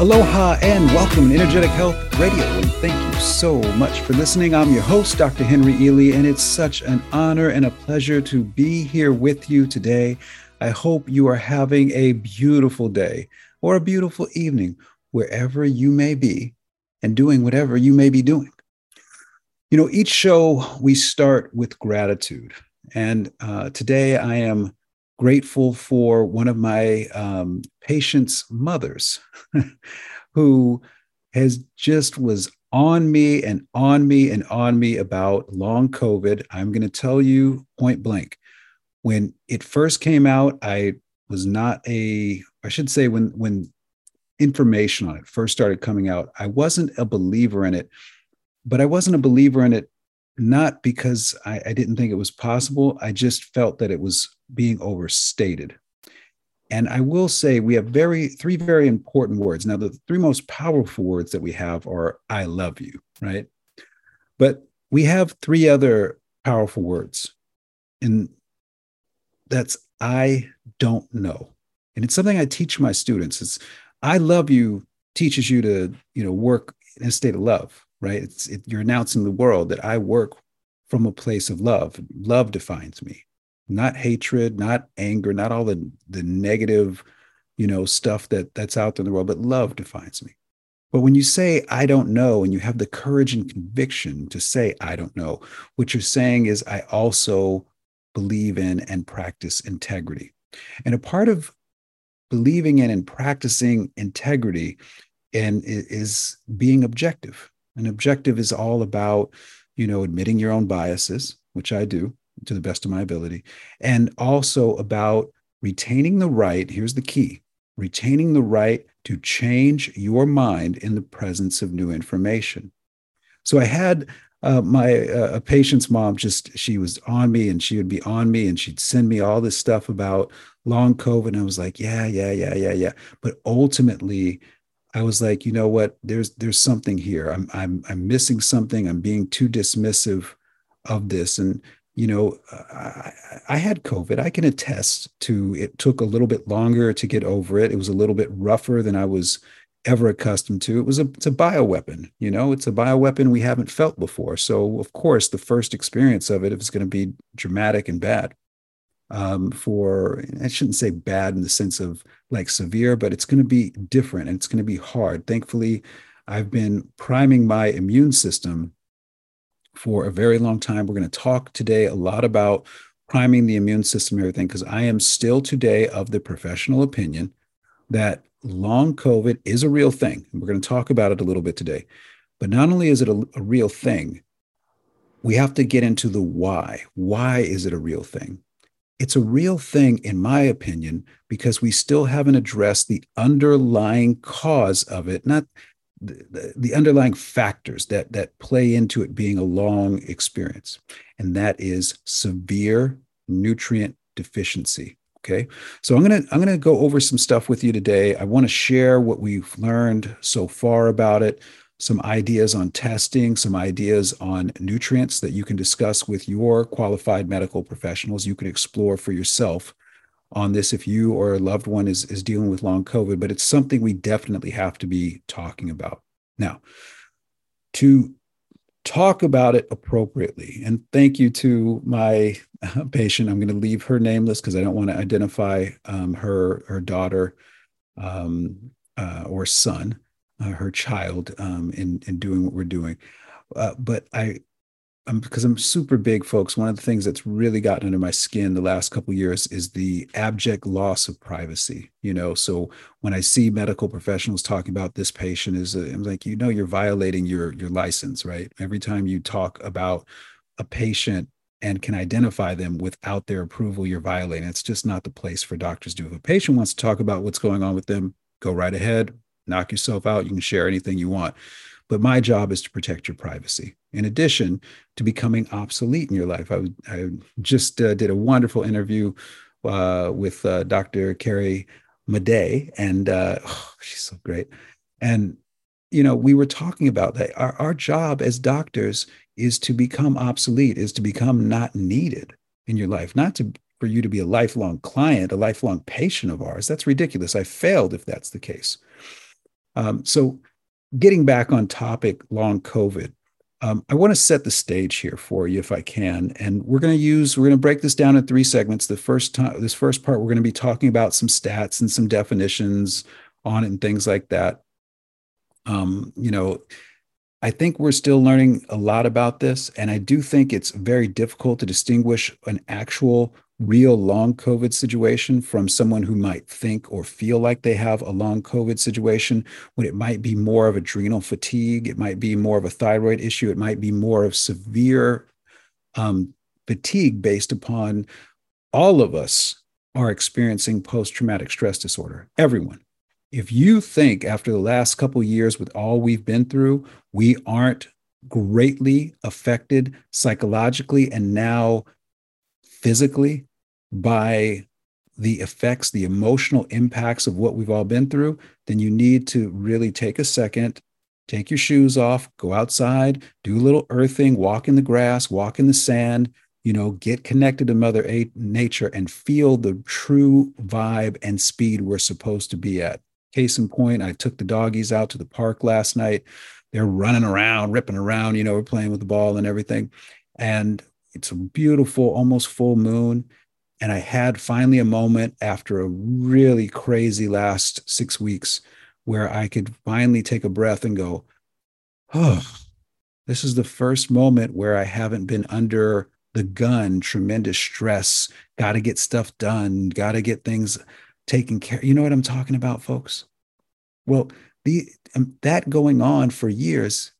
Aloha and welcome to Energetic Health Radio, and thank you so much for listening. I'm your host, Dr. Henry Ely, and it's such an honor and a pleasure to be here with you today. I hope you are having a beautiful day or a beautiful evening, wherever you may be and doing whatever you may be doing. You know, each show we start with gratitude, and today I am grateful for one of my patients' mothers who was on me and on me and on me about long COVID. I'm going to tell you point blank. When it first came out, when information on it first started coming out, I wasn't a believer in it, but I wasn't a believer in it not because I didn't think it was possible. I just felt that it was being overstated. And I will say we have three very important words. Now, the three most powerful words that we have are, I love you, right? But we have three other powerful words, and that's, I don't know. And it's something I teach my students. It's, I love you teaches you to, work in a state of love, right? You're announcing the world that I work from a place of love. Love defines me. Not hatred, not anger, not all the negative, stuff that's out there in the world, but love defines me. But when you say, I don't know, and you have the courage and conviction to say, I don't know, what you're saying is, I also believe in and practice integrity. And a part of believing in and practicing integrity is being objective. And objective is all about, admitting your own biases, which I do, to the best of my ability, and also about retaining the right, here's the key, retaining the right to change your mind in the presence of new information. So I had a patient's mom, she was on me, and she would be on me, and she'd send me all this stuff about long COVID. And I was like, yeah. But ultimately I was like, you know what, there's something here. I'm missing something. I'm being too dismissive of this. And I had COVID. I can attest to it took a little bit longer to get over it. It was a little bit rougher than I was ever accustomed to. It's a bioweapon, it's a bioweapon we haven't felt before. So, of course, the first experience of it is going to be dramatic and bad. I shouldn't say bad in the sense of like severe, but it's going to be different and it's going to be hard. Thankfully, I've been priming my immune system for a very long time. We're going to talk today a lot about priming the immune system and everything, because I am still today of the professional opinion that long COVID is a real thing. And we're going to talk about it a little bit today. But not only is it a real thing, we have to get into the why. Why is it a real thing? It's a real thing, in my opinion, because we still haven't addressed the underlying cause of it, not the underlying factors that play into it being a long experience, and that is severe nutrient deficiency. Okay, so I'm gonna go over some stuff with you today. I want to share what we've learned so far about it, some ideas on testing, some ideas on nutrients that you can discuss with your qualified medical professionals. You can explore for yourself on this if you or a loved one is dealing with long COVID, but it's something we definitely have to be talking about. Now, to talk about it appropriately, and thank you to my patient. I'm going to leave her nameless because I don't want to identify her daughter or son, her child, in doing what we're doing. Because I'm super big, folks, one of the things that's really gotten under my skin the last couple of years is the abject loss of privacy. So when I see medical professionals talking about this patient, I'm like, you're violating your license, right? Every time you talk about a patient and can identify them without their approval, you're violating. It's just not the place for doctors to do. If a patient wants to talk about what's going on with them, go right ahead, knock yourself out. You can share anything you want. But my job is to protect your privacy. In addition to becoming obsolete in your life, I just did a wonderful interview with Dr. Carrie Madej, and she's so great. And, you know, we were talking about that. Our job as doctors is to become obsolete, is to become not needed in your life, not to for you to be a lifelong client, a lifelong patient of ours. That's ridiculous. I failed if that's the case. So getting back on topic, long COVID, I want to set the stage here for you if I can. And we're going to break this down in three segments. This first part, we're going to be talking about some stats and some definitions on it and things like that. You know, I think we're still learning a lot about this, and I do think it's very difficult to distinguish an actual real long COVID situation from someone who might think or feel like they have a long COVID situation, when it might be more of adrenal fatigue, it might be more of a thyroid issue, it might be more of severe fatigue based upon all of us are experiencing post-traumatic stress disorder, everyone. If you think after the last couple of years with all we've been through, we aren't greatly affected psychologically and now physically by the effects, the emotional impacts of what we've all been through, then you need to really take a second, take your shoes off, go outside, do a little earthing, walk in the grass, walk in the sand, you know, get connected to Mother Nature and feel the true vibe and speed we're supposed to be at. Case in point, I took the doggies out to the park last night. They're running around, ripping around, you know, we're playing with the ball and everything. And it's a beautiful, almost full moon. And I had finally a moment after a really crazy last 6 weeks where I could finally take a breath and go, oh, this is the first moment where I haven't been under the gun, tremendous stress, got to get stuff done, got to get things taken care of. You know what I'm talking about, folks? Well, that going on for years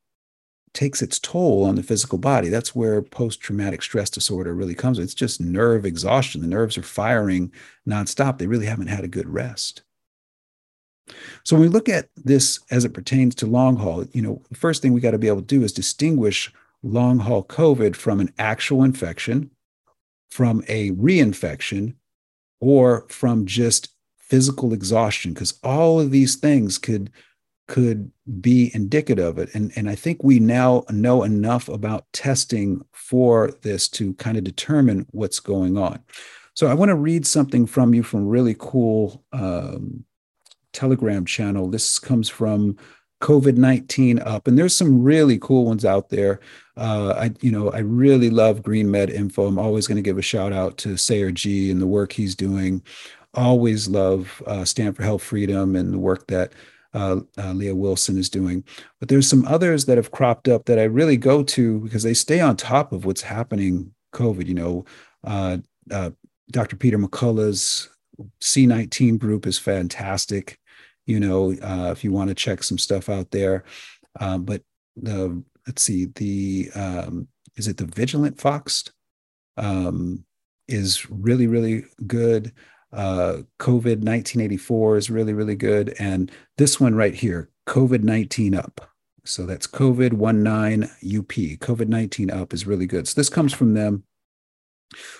takes its toll on the physical body. That's where post-traumatic stress disorder really comes. It's just nerve exhaustion. The nerves are firing nonstop. They really haven't had a good rest. So when we look at this as it pertains to long haul, you know, the first thing we got to be able to do is distinguish long haul COVID from an actual infection, from a reinfection, or from just physical exhaustion, because all of these things could be indicative of it. And I think we now know enough about testing for this to kind of determine what's going on. So I want to read something from you from a really cool Telegram channel. This comes from COVID-19 UP, and there's some really cool ones out there. I really love Green Med Info. I'm always going to give a shout out to Sayer G and the work he's doing. Always love Stand for Health Freedom and the work that Leah Wilson is doing. But there's some others that have cropped up that I really go to because they stay on top of what's happening COVID. You know, Dr. Peter McCullough's C19 group is fantastic. You know, if you want to check some stuff out there, but is it the Vigilant Fox is really, really good. COVID 1984 is really, really good. And this one right here, COVID-19 UP. So that's COVID-19 UP. COVID-19 UP is really good. So this comes from them.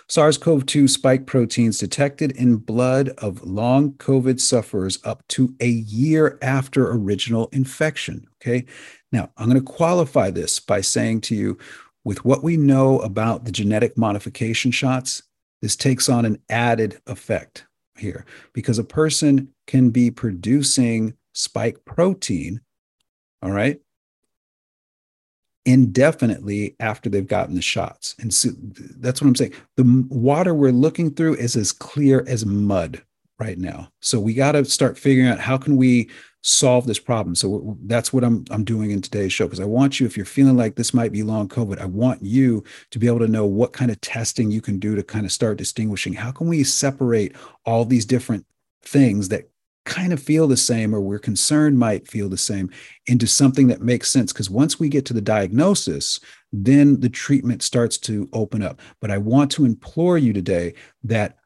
SARS-CoV-2 spike proteins detected in blood of long COVID sufferers up to a year after original infection. Okay. Now, I'm going to qualify this by saying to you, with what we know about the genetic modification shots, this takes on an added effect here because a person can be producing spike protein, all right, indefinitely after they've gotten the shots. And so that's what I'm saying. The water we're looking through is as clear as mud right now. So we got to start figuring out how can we solve this problem. So that's what I'm doing in today's show, because I want you, if you're feeling like this might be long COVID, I want you to be able to know what kind of testing you can do to kind of start distinguishing. How can we separate all these different things that kind of feel the same or we're concerned might feel the same into something that makes sense. Because once we get to the diagnosis, then the treatment starts to open up. But I want to implore you today that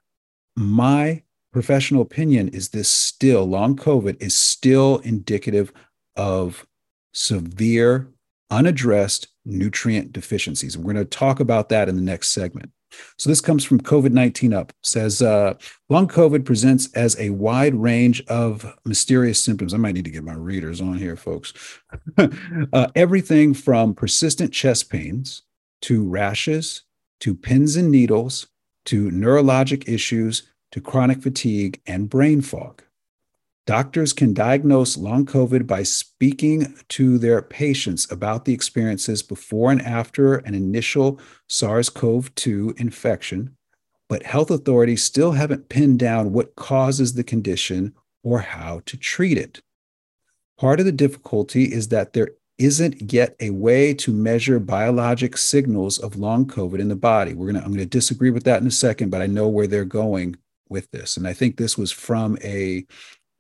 my professional opinion is this still, long COVID is still indicative of severe, unaddressed nutrient deficiencies. And we're going to talk about that in the next segment. So this comes from COVID-19 UP. Says, long COVID presents as a wide range of mysterious symptoms. I might need to get my readers on here, folks. Everything from persistent chest pains to rashes, to pins and needles, to neurologic issues, to chronic fatigue and brain fog. Doctors can diagnose long COVID by speaking to their patients about the experiences before and after an initial SARS-CoV-2 infection, but health authorities still haven't pinned down what causes the condition or how to treat it. Part of the difficulty is that there isn't yet a way to measure biologic signals of long COVID in the body. I'm going to disagree with that in a second, but I know where they're going with this. And I think this was from a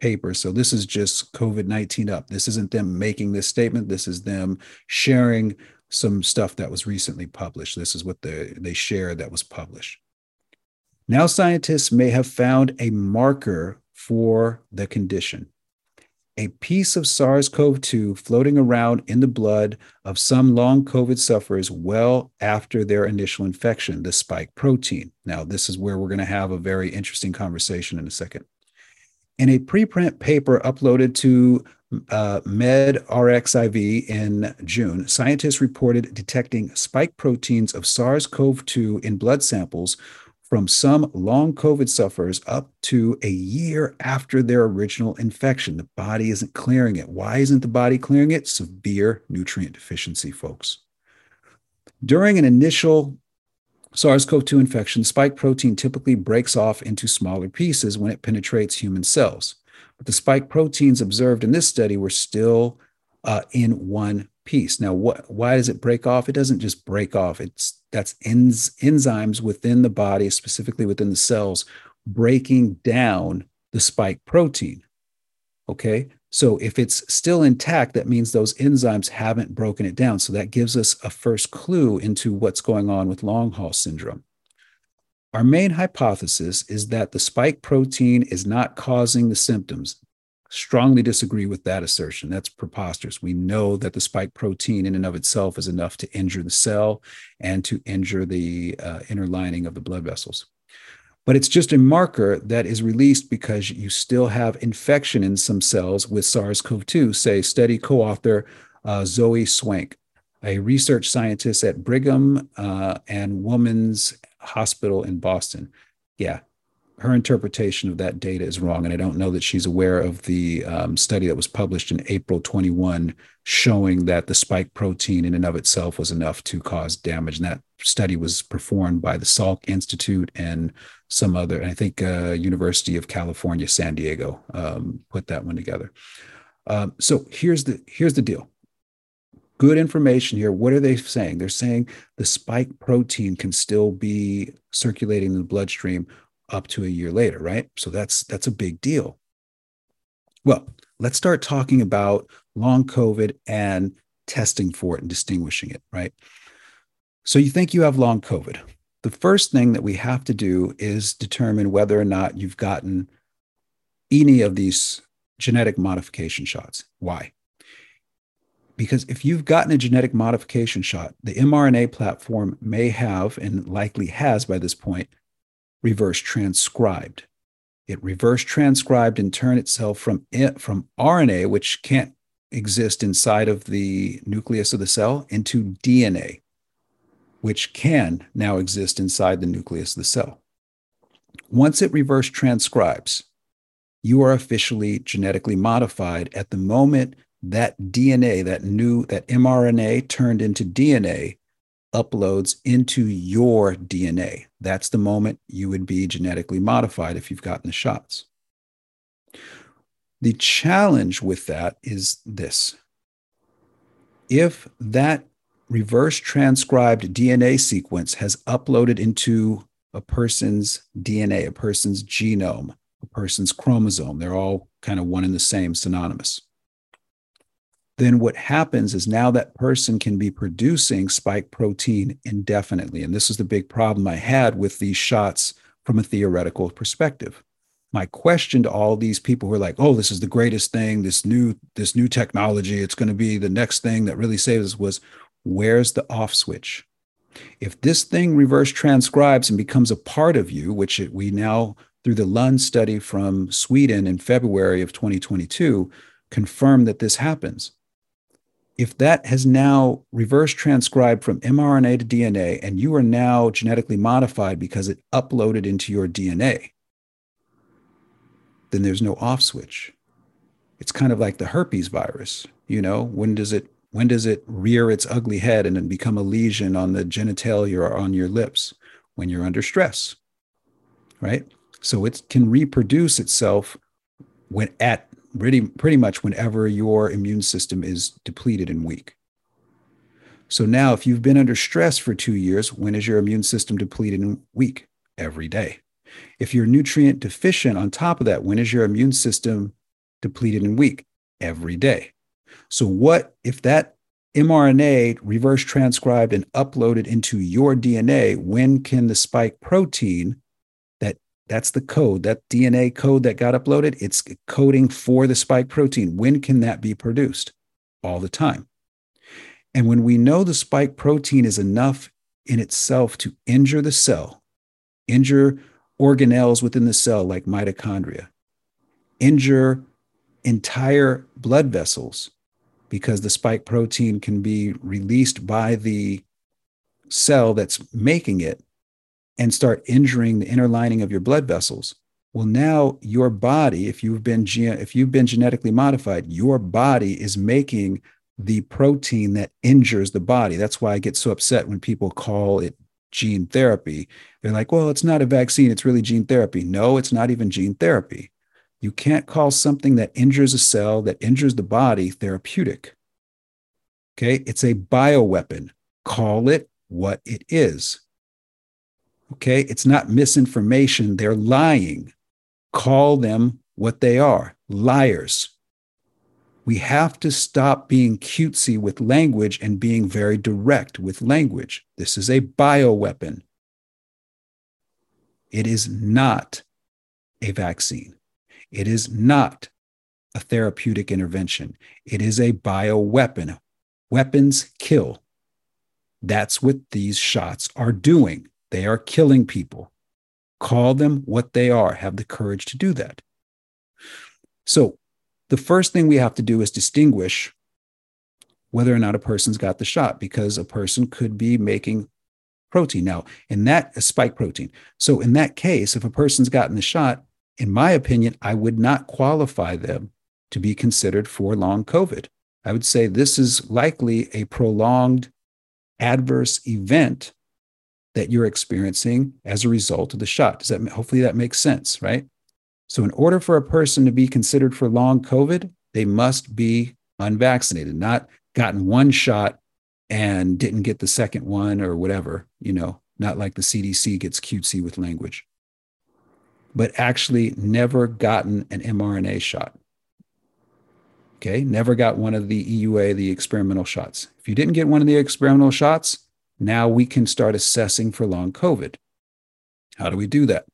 paper. So this is just COVID-19 UP. This isn't them making this statement. This is them sharing some stuff that was recently published. This is what they shared that was published. Now scientists may have found a marker for the condition. A piece of SARS-CoV-2 floating around in the blood of some long COVID sufferers well after their initial infection, the spike protein. Now, this is where we're going to have a very interesting conversation in a second. In a preprint paper uploaded to MedRxiv in June, scientists reported detecting spike proteins of SARS-CoV-2 in blood samples from some long COVID sufferers up to a year after their original infection. The body isn't clearing it. Why isn't the body clearing it? Severe nutrient deficiency, folks. During an initial SARS-CoV-2 infection, spike protein typically breaks off into smaller pieces when it penetrates human cells. But the spike proteins observed in this study were still in one piece. Now, why does it break off? It doesn't just break off. That's enzymes within the body, specifically within the cells, breaking down the spike protein. Okay? So if it's still intact, that means those enzymes haven't broken it down. So that gives us a first clue into what's going on with long haul syndrome. Our main hypothesis is that the spike protein is not causing the symptoms. Strongly disagree with that assertion. That's preposterous. We know that the spike protein in and of itself is enough to injure the cell and to injure the inner lining of the blood vessels. But it's just a marker that is released because you still have infection in some cells with SARS-CoV-2, say study co-author Zoe Swank, a research scientist at Brigham and Women's Hospital in Boston. Yeah, her interpretation of that data is wrong, and I don't know that she's aware of the study that was published in April 21 showing that the spike protein in and of itself was enough to cause damage, and that study was performed by the Salk Institute and some other, and I think University of California, San Diego, put that one together. So here's the deal. Good information here. What are they saying? They're saying the spike protein can still be circulating in the bloodstream up to a year later, right? So that's a big deal. Well, let's start talking about long COVID and testing for it and distinguishing it, right? So you think you have long COVID. The first thing that we have to do is determine whether or not you've gotten any of these genetic modification shots. Why? Because if you've gotten a genetic modification shot, the mRNA platform may have, and likely has by this point, reverse transcribed. It reverse transcribed and turned itself from RNA, which can't exist inside of the nucleus of the cell, into DNA, which can now exist inside the nucleus of the cell. Once it reverse transcribes, you are officially genetically modified at the moment that DNA, that mRNA turned into DNA, uploads into your DNA. That's the moment you would be genetically modified if you've gotten the shots. The challenge with that is this. If that reverse transcribed DNA sequence has uploaded into a person's DNA, a person's genome, a person's chromosome. They're all kind of one and the same, synonymous. Then what happens is now that person can be producing spike protein indefinitely. And this is the big problem I had with these shots from a theoretical perspective. My question to all these people who are like, oh, this is the greatest thing, this new technology, it's going to be the next thing that really saves us, was where's the off switch? If this thing reverse transcribes and becomes a part of you, which we now, through the Lund study from Sweden in February of 2022, confirm that this happens. If that has now reverse transcribed from mRNA to DNA, and you are now genetically modified because it uploaded into your DNA, then there's no off switch. It's kind of like the herpes virus. You know, when does it rear its ugly head and then become a lesion on the genitalia or on your lips? When you're under stress, right? So it can reproduce itself when at pretty much whenever your immune system is depleted and weak. So now if you've been under stress for 2 years, when is your immune system depleted and weak? Every day. If you're nutrient deficient on top of that, when is your immune system depleted and weak? Every day. So what if that mRNA reverse transcribed and uploaded into your DNA, when can the spike protein, that's the code, that DNA code that got uploaded, it's coding for the spike protein. When can that be produced? All the time. And when we know the spike protein is enough in itself to injure the cell, injure organelles within the cell like mitochondria, injure entire blood vessels, because the spike protein can be released by the cell that's making it and start injuring the inner lining of your blood vessels. Well, now your body, if you've been genetically modified, your body is making the protein that injures the body. That's why I get so upset when people call it gene therapy. They're like, well, it's not a vaccine, it's really gene therapy. No, it's not even gene therapy. You can't call something that injures a cell, that injures the body, therapeutic. Okay, it's a bioweapon. Call it what it is. Okay, it's not misinformation, they're lying. Call them what they are, liars. We have to stop being cutesy with language and being very direct with language. This is a bioweapon. It is not a vaccine. It is not a therapeutic intervention. It is a bioweapon. Weapons kill. That's what these shots are doing. They are killing people. Call them what they are. Have the courage to do that. So the first thing we have to do is distinguish whether or not a person's got the shot, because a person could be making protein. Now, spike protein. So in that case, if a person's gotten the shot, in my opinion, I would not qualify them to be considered for long COVID. I would say this is likely a prolonged adverse event that you're experiencing as a result of the shot. Hopefully that makes sense, right? So in order for a person to be considered for long COVID, they must be unvaccinated, not gotten one shot and didn't get the second one or whatever, you know, not like the CDC gets cutesy with language, but actually never gotten an mRNA shot. Okay, never got one of the EUA, the experimental shots. If you didn't get one of the experimental shots, now we can start assessing for long COVID. How do we do that?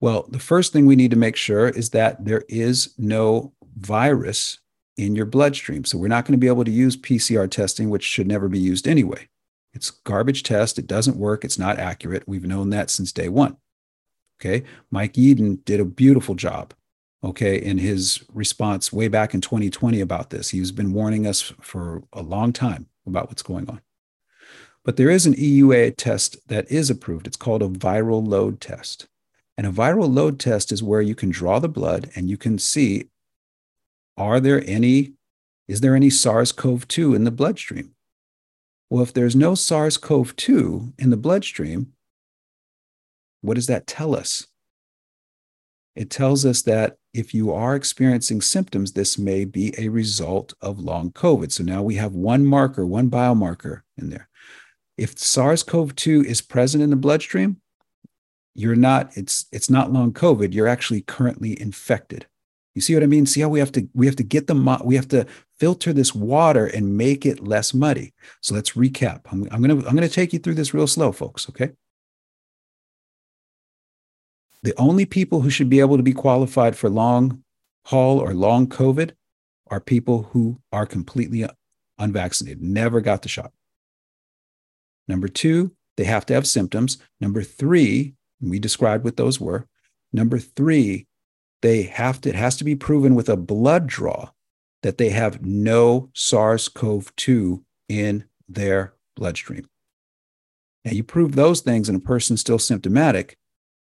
Well, the first thing we need to make sure is that there is no virus in your bloodstream. So we're not going to be able to use PCR testing, which should never be used anyway. It's garbage test. It doesn't work. It's not accurate. We've known that since day one. Okay. Mike Yeadon did a beautiful job, okay, in his response way back in 2020 about this. He's been warning us for a long time about what's going on. But there is an EUA test that is approved. It's called a viral load test. And a viral load test is where you can draw the blood and you can see, is there any SARS-CoV-2 in the bloodstream? Well, if there's no SARS-CoV-2 in the bloodstream, what does that tell us? It tells us that if you are experiencing symptoms, this may be a result of long COVID. So now we have one marker, one biomarker in there. If SARS-CoV-2 is present in the bloodstream, you're not, it's not long COVID. You're actually currently infected. You see what I mean? See how we have to get the, we have to filter this water and make it less muddy. So let's recap. I'm going to take you through this real slow, folks. Okay. The only people who should be able to be qualified for long haul or long COVID are people who are completely unvaccinated, never got the shot. Number two, they have to have symptoms. Number three, we described what those were. Number three, it has to be proven with a blood draw that they have no SARS-CoV-2 in their bloodstream. Now, you prove those things and a person's still symptomatic,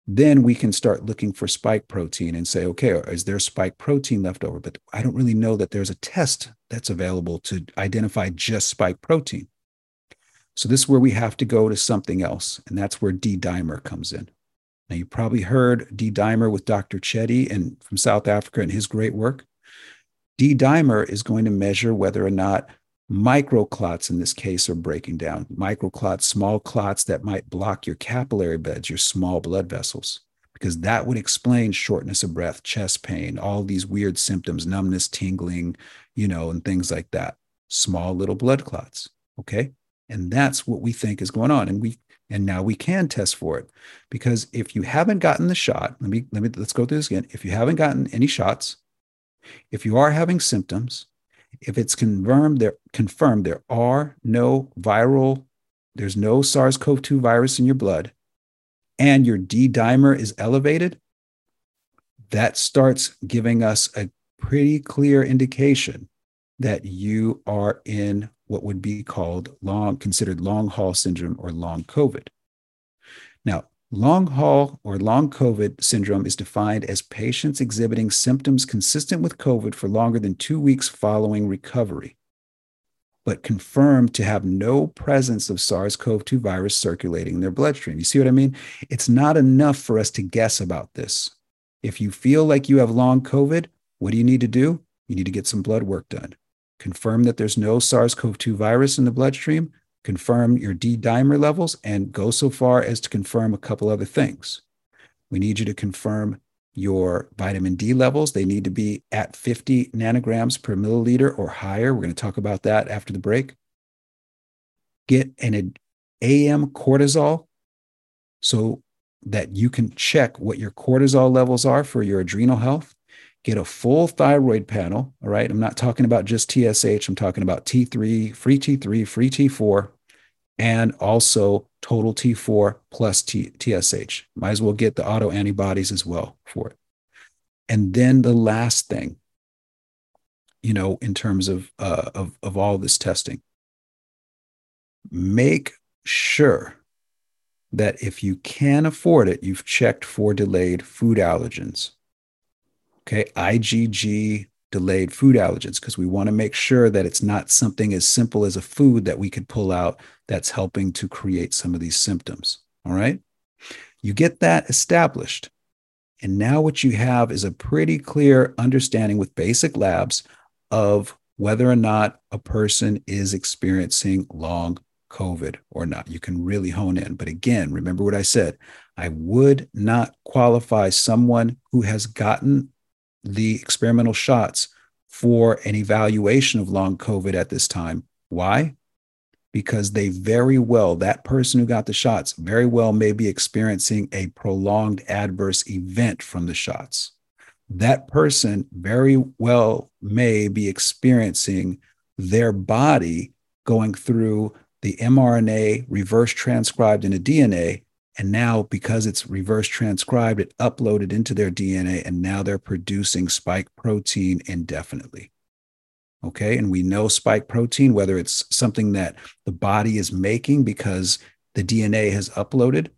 then we can start looking for spike protein and say, okay, is there spike protein left over? But I don't really know that there's a test that's available to identify just spike protein. So this is where we have to go to something else, and that's where D-dimer comes in. Now, you probably heard D-dimer with Dr. Chetty and from South Africa and his great work. D-dimer is going to measure whether or not microclots in this case are breaking down. Microclots, small clots that might block your capillary beds, your small blood vessels, because that would explain shortness of breath, chest pain, all these weird symptoms, numbness, tingling, and things like that. Small little blood clots, okay? And that's what we think is going on. And now we can test for it, because if you haven't gotten the shot, let's go through this again. If you haven't gotten any shots, if you are having symptoms, if it's confirmed there are no viral, there's no SARS-CoV-2 virus in your blood, and your D-dimer is elevated, that starts giving us a pretty clear indication that you are in what would be called long haul syndrome or long COVID. Now, long haul or long COVID syndrome is defined as patients exhibiting symptoms consistent with COVID for longer than 2 weeks following recovery, but confirmed to have no presence of SARS-CoV-2 virus circulating in their bloodstream. You see what I mean? It's not enough for us to guess about this. If you feel like you have long COVID, what do you need to do? You need to get some blood work done. Confirm that there's no SARS-CoV-2 virus in the bloodstream, confirm your D-dimer levels, and go so far as to confirm a couple other things. We need you to confirm your vitamin D levels. They need to be at 50 nanograms per milliliter or higher. We're going to talk about that after the break. Get an AM cortisol so that you can check what your cortisol levels are for your adrenal health. Get a full thyroid panel, all right? I'm not talking about just TSH. I'm talking about T3, free T4, and also total T4 plus TSH. Might as well get the autoantibodies as well for it. And then the last thing, in terms of all this testing, make sure that if you can afford it, you've checked for delayed food allergens. Okay, IgG, delayed food allergens, because we want to make sure that it's not something as simple as a food that we could pull out that's helping to create some of these symptoms, all right? You get that established. And now what you have is a pretty clear understanding with basic labs of whether or not a person is experiencing long COVID or not. You can really hone in. But again, remember what I said, I would not qualify someone who has gotten the experimental shots for an evaluation of long COVID at this time. Why? Because that person who got the shots very well may be experiencing a prolonged adverse event from the shots. That person very well may be experiencing their body going through the mRNA reverse transcribed into DNA. And now, because it's reverse transcribed, it uploaded into their DNA, and now they're producing spike protein indefinitely. Okay, and we know spike protein, whether it's something that the body is making because the DNA has uploaded,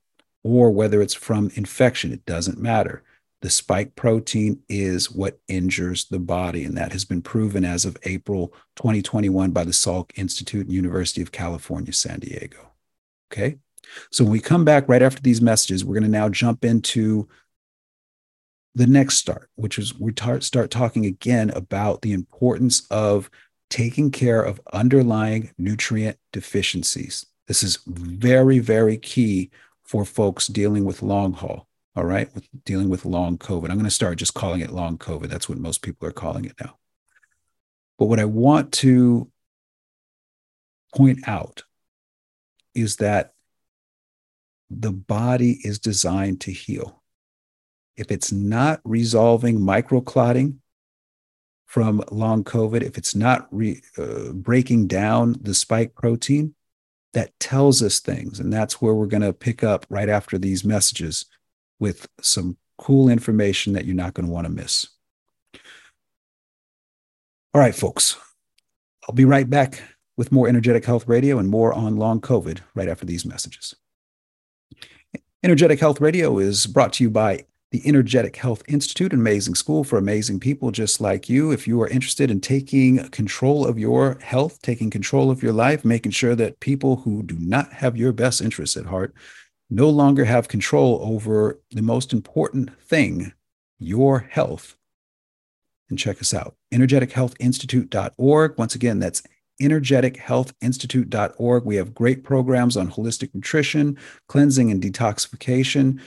or whether it's from infection, it doesn't matter. The spike protein is what injures the body, and that has been proven as of April 2021 by the Salk Institute and University of California, San Diego. Okay? So when we come back right after these messages, we're going to now jump into the next start, which is we start talking again about the importance of taking care of underlying nutrient deficiencies. This is very, very key for folks dealing with long haul, all right, with dealing with long COVID. I'm going to start just calling it long COVID. That's what most people are calling it now. But what I want to point out is that the body is designed to heal. If it's not resolving microclotting from long COVID, if it's not breaking down the spike protein, that tells us things. And that's where we're going to pick up right after these messages with some cool information that you're not going to want to miss. All right, folks, I'll be right back with more Energetic Health Radio and more on long COVID right after these messages. Energetic Health Radio is brought to you by the Energetic Health Institute, an amazing school for amazing people just like you. If you are interested in taking control of your health, taking control of your life, making sure that people who do not have your best interests at heart no longer have control over the most important thing, your health, and check us out, energetichealthinstitute.org. Once again, that's energetichealthinstitute.org. We have great programs on holistic nutrition, cleansing and detoxification,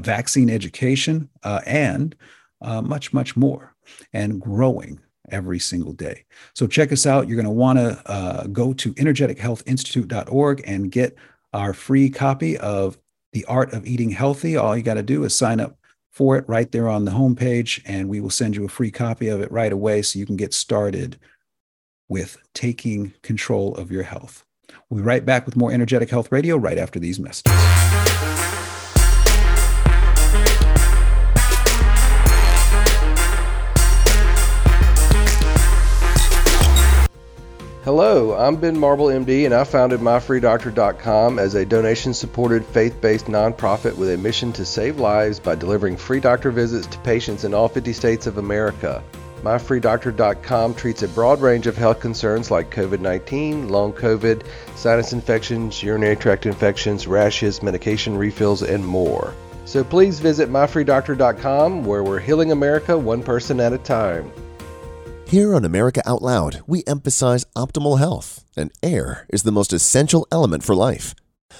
vaccine education, and much, much more, and growing every single day. So check us out. You're going to want to go to energetichealthinstitute.org and get our free copy of The Art of Eating Healthy. All you got to do is sign up for it right there on the homepage, and we will send you a free copy of it right away so you can get started with taking control of your health. We'll be right back with more Energetic Health Radio right after these messages. Hello, I'm Ben Marble, MD, and I founded MyFreeDoctor.com as a donation-supported, faith-based nonprofit with a mission to save lives by delivering free doctor visits to patients in all 50 states of America. MyFreeDoctor.com treats a broad range of health concerns like COVID-19, long COVID, sinus infections, urinary tract infections, rashes, medication refills, and more. So please visit MyFreeDoctor.com, where we're healing America one person at a time. Here on America Out Loud, we emphasize optimal health, and air is the most essential element for life.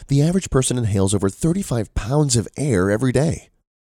The average person inhales over 35 pounds of air every day.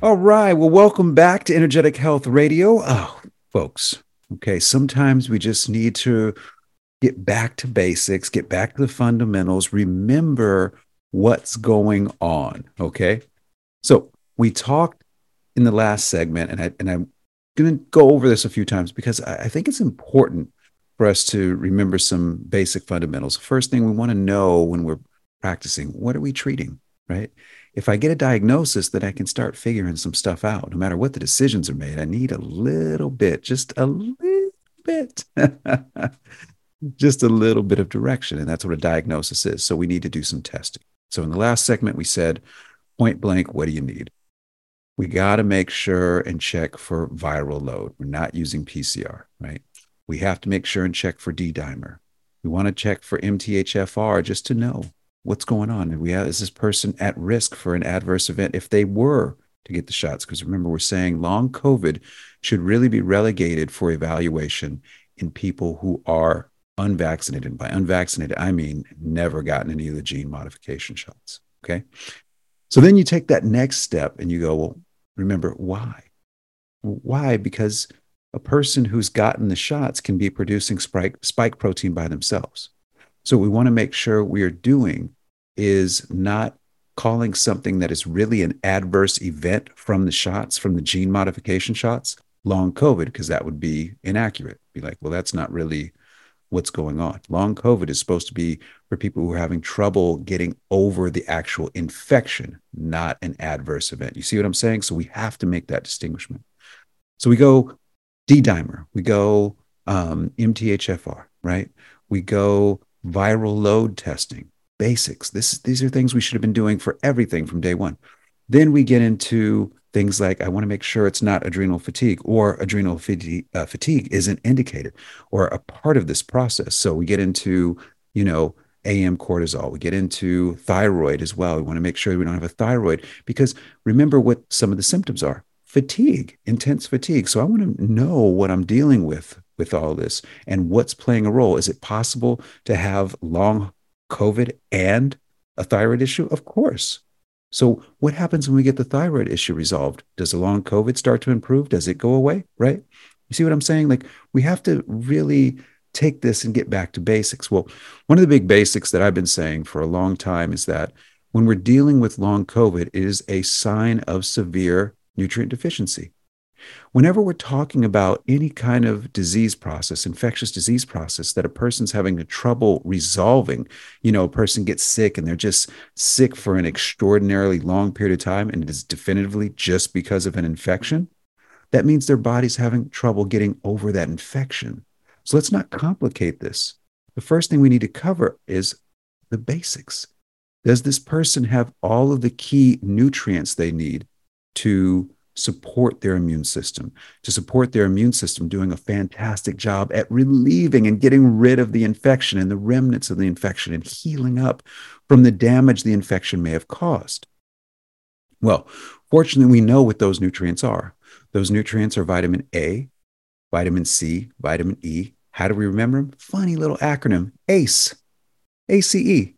All right. Well, welcome back to Energetic Health Radio. Oh, folks. Okay. Sometimes we just need to get back to basics, get back to the fundamentals, remember what's going on. Okay. So we talked in the last segment, and I'm going to go over this a few times because I think it's important for us to remember some basic fundamentals. First thing we want to know when we're practicing, what are we treating, right? If I get a diagnosis, that I can start figuring some stuff out. No matter what the decisions are made, I need a little bit, just a little bit, just a little bit of direction. And that's what a diagnosis is. So we need to do some testing. So in the last segment, we said, point blank, what do you need? We got to make sure and check for viral load. We're not using PCR, right? We have to make sure and check for D-dimer. We want to check for MTHFR just to know what's going on. Is this person at risk for an adverse event if they were to get the shots? Because remember, we're saying long COVID should really be relegated for evaluation in people who are unvaccinated. And by unvaccinated, I mean never gotten any of the gene modification shots. Okay. So then you take that next step and you go, well, remember why? Why? Because a person who's gotten the shots can be producing spike protein by themselves. So we want to make sure we are doing is not calling something that is really an adverse event from the shots, from the gene modification shots, long COVID, because that would be inaccurate. Be like, well, that's not really what's going on. Long COVID is supposed to be for people who are having trouble getting over the actual infection, not an adverse event. You see what I'm saying? So we have to make that distinguishment. So we go D-dimer, we go MTHFR, right? We go viral load testing, basics. These are things we should have been doing for everything from day one. Then we get into things like, I want to make sure it's not adrenal fatigue, or adrenal fatigue isn't indicated or a part of this process. So we get into, AM cortisol, we get into thyroid as well. We want to make sure we don't have a thyroid, because remember what some of the symptoms are: fatigue, intense fatigue. So I want to know what I'm dealing with all this and what's playing a role. Is it possible to have long COVID and a thyroid issue? Of course. So what happens when we get the thyroid issue resolved? Does the long COVID start to improve? Does it go away? Right? You see what I'm saying? Like, we have to really take this and get back to basics. Well, one of the big basics that I've been saying for a long time is that when we're dealing with long COVID, it is a sign of severe nutrient deficiency. Whenever we're talking about any kind of disease process, infectious disease process, that a person's having trouble resolving, a person gets sick and they're just sick for an extraordinarily long period of time, and it is definitively just because of an infection, that means their body's having trouble getting over that infection. So let's not complicate this. The first thing we need to cover is the basics. Does this person have all of the key nutrients they need to support their immune system, doing a fantastic job at relieving and getting rid of the infection and the remnants of the infection and healing up from the damage the infection may have caused? Well, fortunately, we know what those nutrients are. Those nutrients are vitamin A, vitamin C, vitamin E. How do we remember them? Funny little acronym, ACE, A-C-E.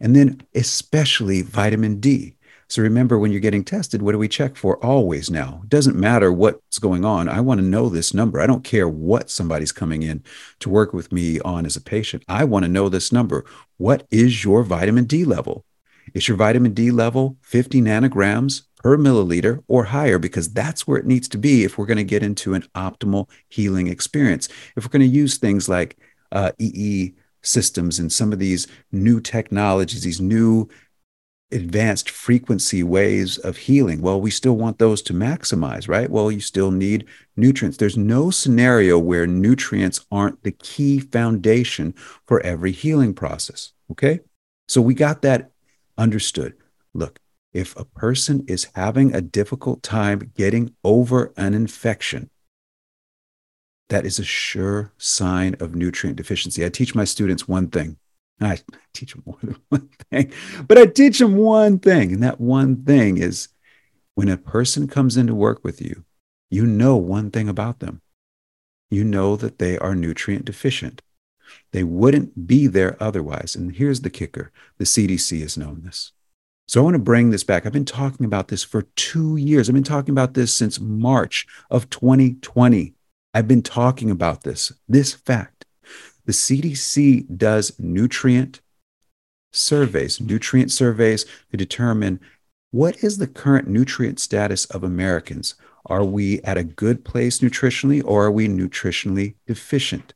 And then especially vitamin D. So remember, when you're getting tested, what do we check for always now? It doesn't matter what's going on. I want to know this number. I don't care what somebody's coming in to work with me on as a patient. I want to know this number. What is your vitamin D level? Is your vitamin D level 50 nanograms per milliliter or higher? Because that's where it needs to be if we're going to get into an optimal healing experience. If we're going to use things like EE systems and some of these new technologies, these new advanced frequency ways of healing, well, we still want those to maximize, right? Well, you still need nutrients. There's no scenario where nutrients aren't the key foundation for every healing process, okay? So we got that understood. Look, if a person is having a difficult time getting over an infection, that is a sure sign of nutrient deficiency. I teach my students one thing. I teach them more than one thing, but I teach them one thing. And that one thing is, when a person comes in to work with you, you know one thing about them. You know that they are nutrient deficient. They wouldn't be there otherwise. And here's the kicker. The CDC has known this. So I want to bring this back. I've been talking about this for 2 years. I've been talking about this since March of 2020. I've been talking about this fact. The CDC does nutrient surveys to determine what is the current nutrient status of Americans. Are we at a good place nutritionally, or are we nutritionally deficient?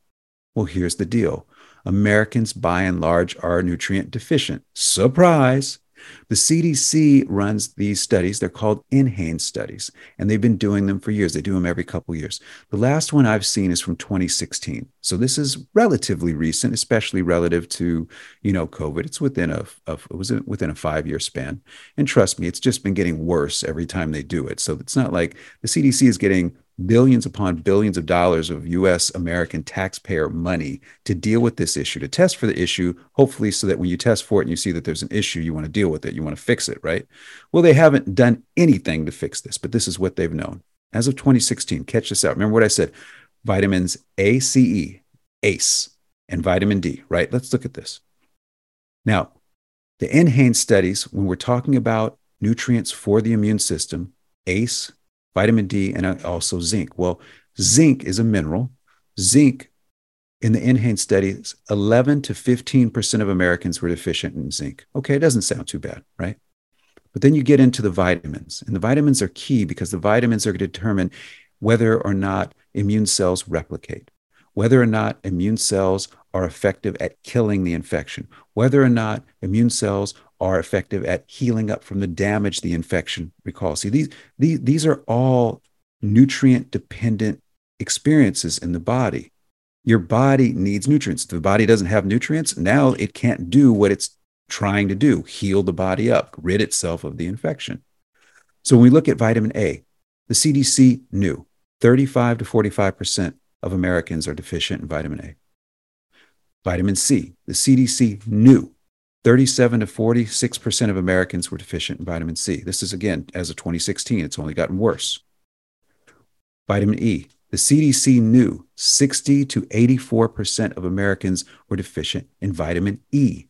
Well, here's the deal. Americans, by and large, are nutrient deficient. Surprise! The CDC runs these studies. They're called NHANES studies, and they've been doing them for years. They do them every couple of years. The last one I've seen is from 2016. So this is relatively recent, especially relative to, COVID. It's within a 5-year span. And trust me, it's just been getting worse every time they do it. So it's not like the CDC is getting billions upon billions of dollars of U.S. American taxpayer money to deal with this issue, to test for the issue, hopefully so that when you test for it and you see that there's an issue, you want to deal with it, you want to fix it, right? Well, they haven't done anything to fix this, but this is what they've known. As of 2016, catch this out. Remember what I said, vitamins A, C, E, ACE, and vitamin D, right? Let's look at this. Now, the NHANES studies, when we're talking about nutrients for the immune system, ACE, vitamin D, and also zinc. Well, zinc is a mineral. Zinc, in the NHANES studies, 11 to 15% of Americans were deficient in zinc. Okay, it doesn't sound too bad, right? But then you get into the vitamins, and the vitamins are key because the vitamins are going to determine whether or not immune cells replicate, whether or not immune cells are effective at killing the infection, whether or not immune cells are effective at healing up from the damage the infection recalls. See, these are all nutrient-dependent experiences in the body. Your body needs nutrients. If the body doesn't have nutrients, now it can't do what it's trying to do, heal the body up, rid itself of the infection. So when we look at vitamin A, the CDC knew 35 to 45% of Americans are deficient in vitamin A. Vitamin C, the CDC knew 37 to 46% of Americans were deficient in vitamin C. This is, again, as of 2016, it's only gotten worse. Vitamin E, the CDC knew 60 to 84% of Americans were deficient in vitamin E.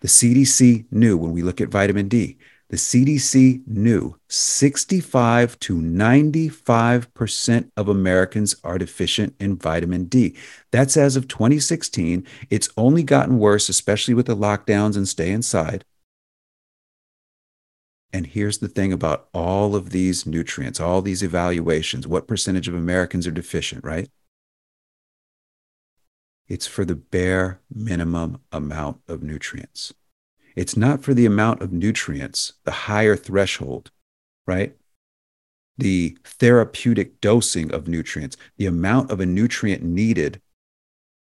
The CDC knew, when we look at vitamin D, the CDC knew 65 to 95% of Americans are deficient in vitamin D. That's as of 2016. It's only gotten worse, especially with the lockdowns and stay inside. And here's the thing about all of these nutrients, all these evaluations, what percentage of Americans are deficient, right? It's for the bare minimum amount of nutrients. It's not for the amount of nutrients, the higher threshold, right? The therapeutic dosing of nutrients, the amount of a nutrient needed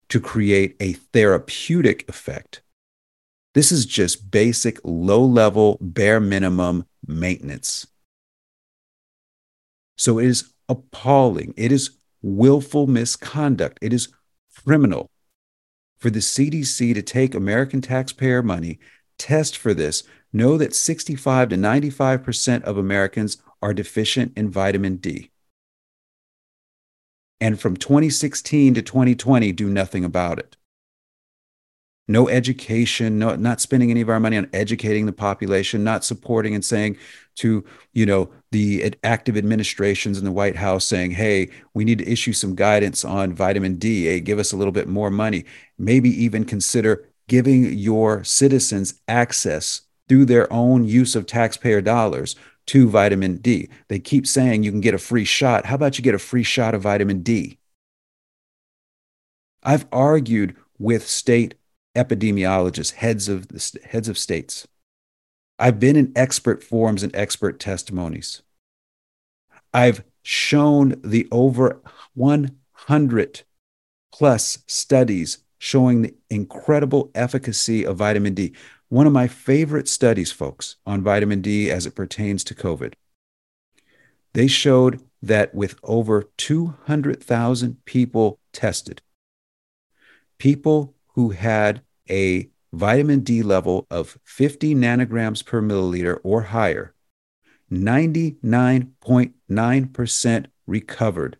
to create a therapeutic effect. This is just basic, low-level, bare minimum maintenance. So it is appalling. It is willful misconduct. It is criminal for the CDC to take American taxpayer money, test for this, know that 65 to 95% of Americans are deficient in vitamin D, and from 2016 to 2020, do nothing about it. No education, not spending any of our money on educating the population, not supporting and saying to, the active administrations in the White House saying, hey, we need to issue some guidance on vitamin D. Hey, give us a little bit more money. Maybe even consider giving your citizens access through their own use of taxpayer dollars to vitamin D. They keep saying you can get a free shot. How about you get a free shot of vitamin D? I've argued with state epidemiologists, heads of states. I've been in expert forums and expert testimonies. I've shown the over 100 plus studies showing the incredible efficacy of vitamin D. One of my favorite studies, folks, on vitamin D as it pertains to COVID. They showed that with over 200,000 people tested, people who had a vitamin D level of 50 nanograms per milliliter or higher, 99.9% recovered.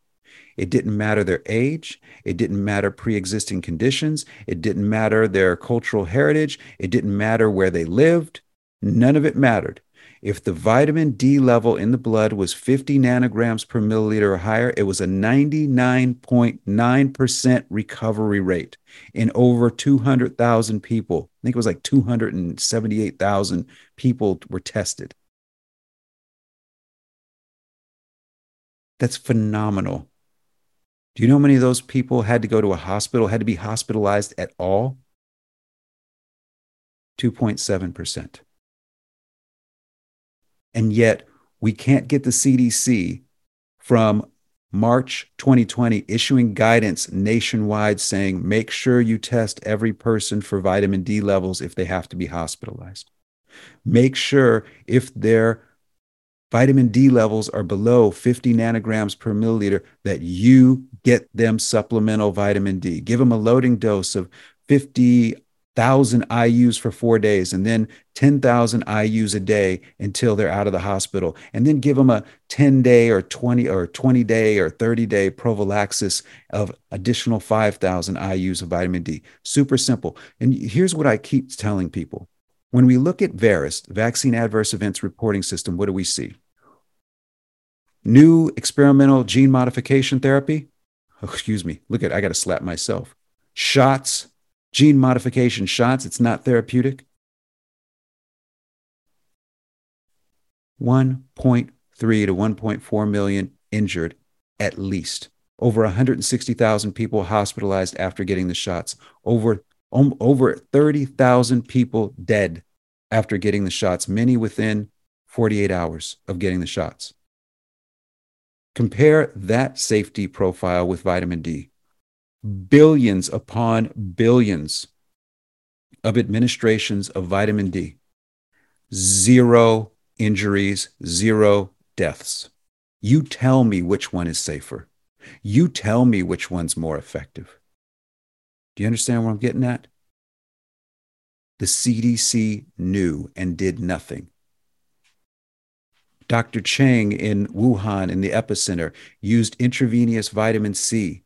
It didn't matter their age. It didn't matter pre-existing conditions. It didn't matter their cultural heritage. It didn't matter where they lived. None of it mattered. If the vitamin D level in the blood was 50 nanograms per milliliter or higher, it was a 99.9% recovery rate in over 200,000 people. I think it was like 278,000 people were tested. That's phenomenal. Do you know how many of those people had to go to a hospital, had to be hospitalized at all? 2.7%. And yet, we can't get the CDC from March 2020 issuing guidance nationwide saying, make sure you test every person for vitamin D levels if they have to be hospitalized. Make sure if they're vitamin D levels are below 50 nanograms per milliliter, that you get them supplemental vitamin D. Give them a loading dose of 50,000 IUs for 4 days, and then 10,000 IUs a day until they're out of the hospital. And then give them a 10-day or 20-day or 30-day prophylaxis of additional 5,000 IUs of vitamin D. Super simple. And here's what I keep telling people. When we look at VAERS, Vaccine Adverse Events Reporting System, what do we see? New experimental gene modification therapy. Oh, excuse me. Look at, I got to slap myself. Shots, gene modification shots. It's not therapeutic. 1.3 to 1.4 million injured, at least. Over 160,000 people hospitalized after getting the shots. Over 30,000 people dead after getting the shots, many within 48 hours of getting the shots. Compare that safety profile with vitamin D. billions upon billions of administrations of vitamin D. Zero injuries, zero deaths. You tell me which one is safer. You tell me which one's more effective. Do you understand where I'm getting at? The CDC knew and did nothing. Dr. Cheng in Wuhan, in the epicenter, used intravenous vitamin C,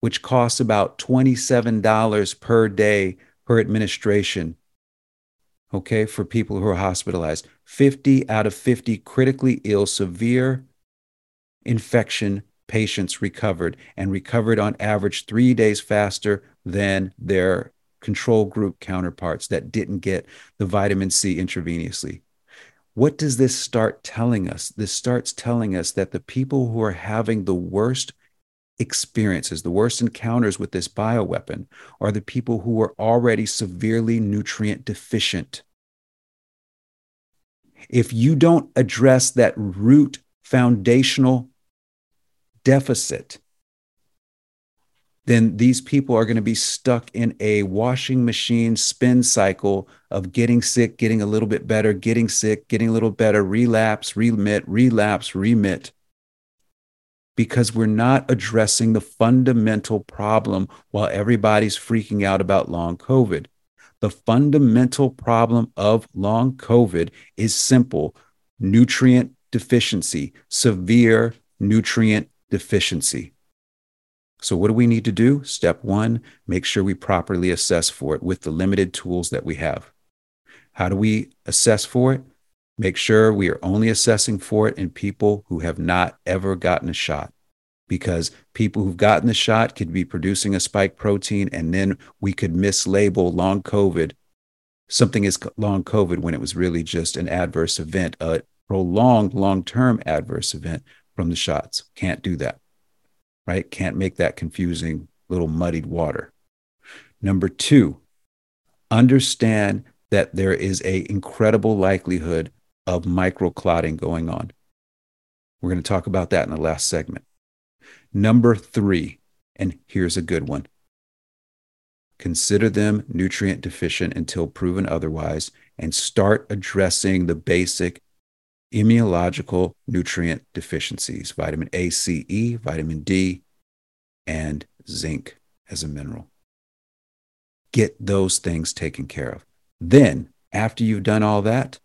which costs about $27 per day per administration, okay, for people who are hospitalized. 50 out of 50 critically ill, severe infection patients recovered, and recovered on average 3 days faster than their control group counterparts that didn't get the vitamin C intravenously. What does this start telling us? This starts telling us that the people who are having the worst experiences, the worst encounters with this bioweapon, are the people who are already severely nutrient deficient. If you don't address that root foundational deficit, then these people are going to be stuck in a washing machine spin cycle of getting sick, getting a little bit better, getting sick, getting a little better, relapse, remit, relapse, remit, because we're not addressing the fundamental problem while everybody's freaking out about long COVID. The fundamental problem of long COVID is simple: nutrient deficiency, severe nutrient deficiency. So what do we need to do? Step one, make sure we properly assess for it with the limited tools that we have. How do we assess for it? Make sure we are only assessing for it in people who have not ever gotten a shot, because people who've gotten the shot could be producing a spike protein, and then we could mislabel long COVID. Something is long COVID when it was really just an adverse event, a prolonged long-term adverse event from the shots. Can't do that. Right? Can't make that confusing little muddied water. Number two, understand that there is an incredible likelihood of microclotting going on. We're going to talk about that in the last segment. Number three, and here's a good one. Consider them nutrient deficient until proven otherwise, and start addressing the basic immunological nutrient deficiencies: vitamin A, C, E, vitamin D, and zinc as a mineral. Get those things taken care of. Then, after you've done all that,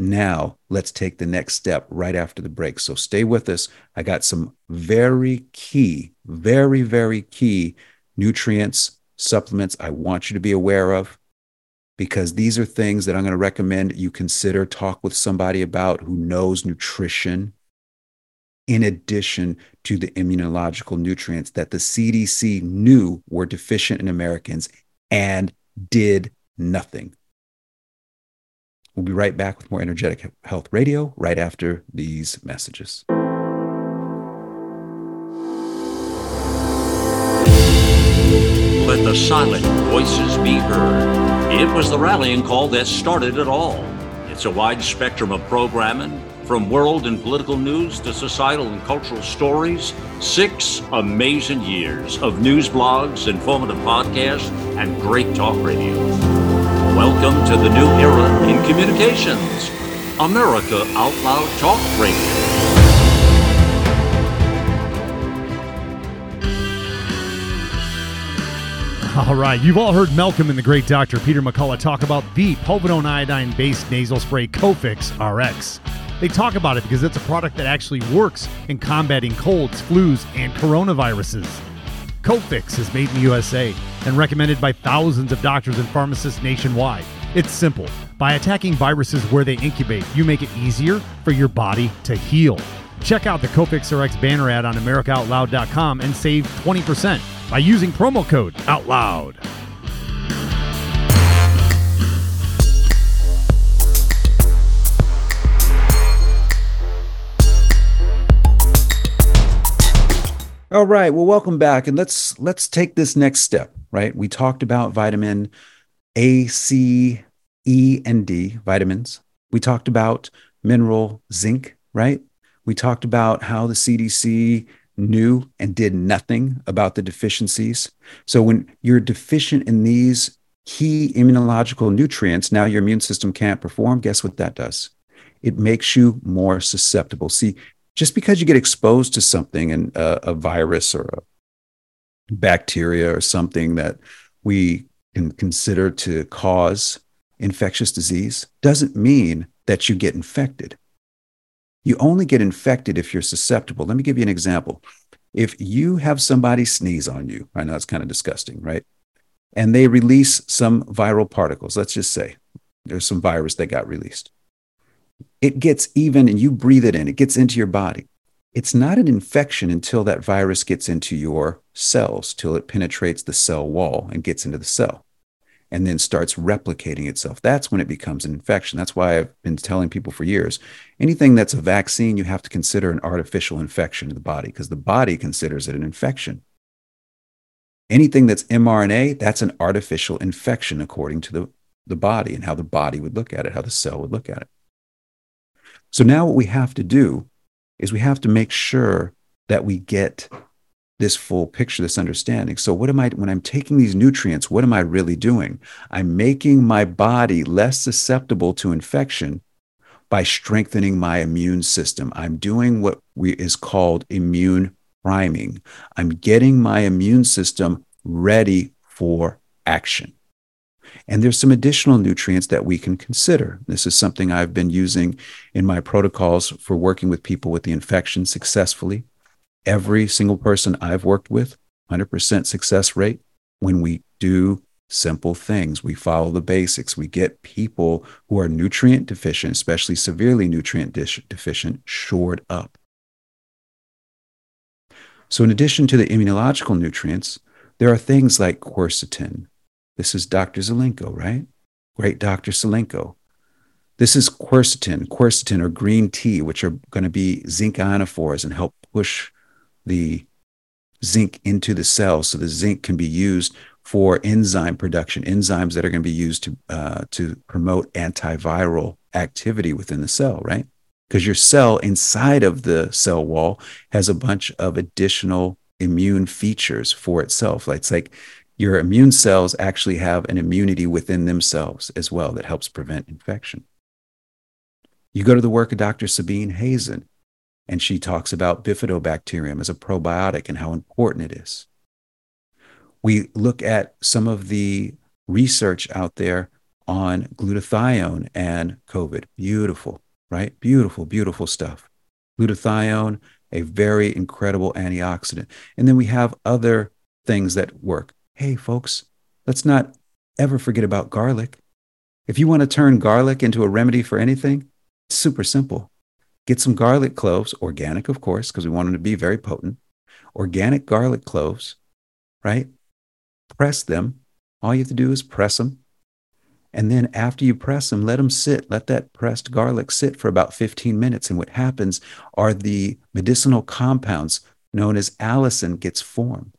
now let's take the next step right after the break. So stay with us. I got some very key, very, very key nutrients, supplements I want you to be aware of, because these are things that I'm going to recommend you consider, talk with somebody about who knows nutrition, in addition to the immunological nutrients that the CDC knew were deficient in Americans and did nothing. We'll be right back with more Energetic Health Radio right after these messages. Let the silent voices be heard. It was the rallying call that started it all. It's a wide spectrum of programming, from world and political news to societal and cultural stories. 6 amazing years of news blogs, informative podcasts, and great talk radio. Welcome to the new era in communications, America Out Loud Talk Radio. All right, you've all heard Malcolm and the great Dr. Peter McCullough talk about the povidone iodine-based nasal spray CofixRx. They talk about it because it's a product that actually works in combating colds, flus, and coronaviruses. Cofix is made in the USA and recommended by thousands of doctors and pharmacists nationwide. It's simple. By attacking viruses where they incubate, you make it easier for your body to heal. Check out the CofixRx banner ad on AmericaOutloud.com and save 20%. by using promo code OUTLOUD. All right, well, welcome back, and let's take this next step, right? We talked about vitamin A, C, E, and D vitamins. We talked about mineral zinc, right? We talked about how the CDC knew and did nothing about the deficiencies. So when you're deficient in these key immunological nutrients, now your immune system can't perform. Guess what that does? It makes you more susceptible. See, just because you get exposed to something, and a virus or a bacteria or something that we can consider to cause infectious disease, doesn't mean that you get infected. You only get infected if you're susceptible. Let me give you an example. If you have somebody sneeze on you, I know it's kind of disgusting, right? And they release some viral particles. Let's just say there's some virus that got released. It gets even, and you breathe it in. It gets into your body. It's not an infection until that virus gets into your cells, till it penetrates the cell wall and gets into the cell and then starts replicating itself. That's when it becomes an infection. That's why I've been telling people for years, anything that's a vaccine, you have to consider an artificial infection to the body because the body considers it an infection. Anything that's mRNA, that's an artificial infection according to the body and how the body would look at it, how the cell would look at it. So now what we have to do is we have to make sure that we get this full picture, this understanding. So what am I, when I'm taking these nutrients, what am I really doing? I'm making my body less susceptible to infection by strengthening my immune system. I'm doing what is called immune priming. I'm getting my immune system ready for action. And there's some additional nutrients that we can consider. This is something I've been using in my protocols for working with people with the infection successfully. Every single person I've worked with, 100% success rate. When we do simple things, we follow the basics. We get people who are nutrient deficient, especially severely nutrient deficient, shored up. So in addition to the immunological nutrients, there are things like quercetin. This is Dr. Zelenko, right? Great Dr. Zelenko. This is quercetin or green tea, which are going to be zinc ionophores and help push the zinc into the cells so the zinc can be used for enzyme production, enzymes that are going to be used to promote antiviral activity within the cell, right? Because your cell inside of the cell wall has a bunch of additional immune features for itself. It's like your immune cells actually have an immunity within themselves as well that helps prevent infection. You go to the work of Dr. Sabine Hazen, and she talks about Bifidobacterium as a probiotic and how important it is. We look at some of the research out there on glutathione and COVID. Beautiful. Right? Beautiful, beautiful stuff. Glutathione, a very incredible antioxidant. And then we have other things that work. Hey, folks, let's not ever forget about garlic. If you want to turn garlic into a remedy for anything, it's super simple. Get some garlic cloves, organic, of course, because we want them to be very potent. Organic garlic cloves, right? Press them. All you have to do is press them. And then after you press them, let them sit. Let that pressed garlic sit for about 15 minutes. And what happens are the medicinal compounds known as allicin gets formed.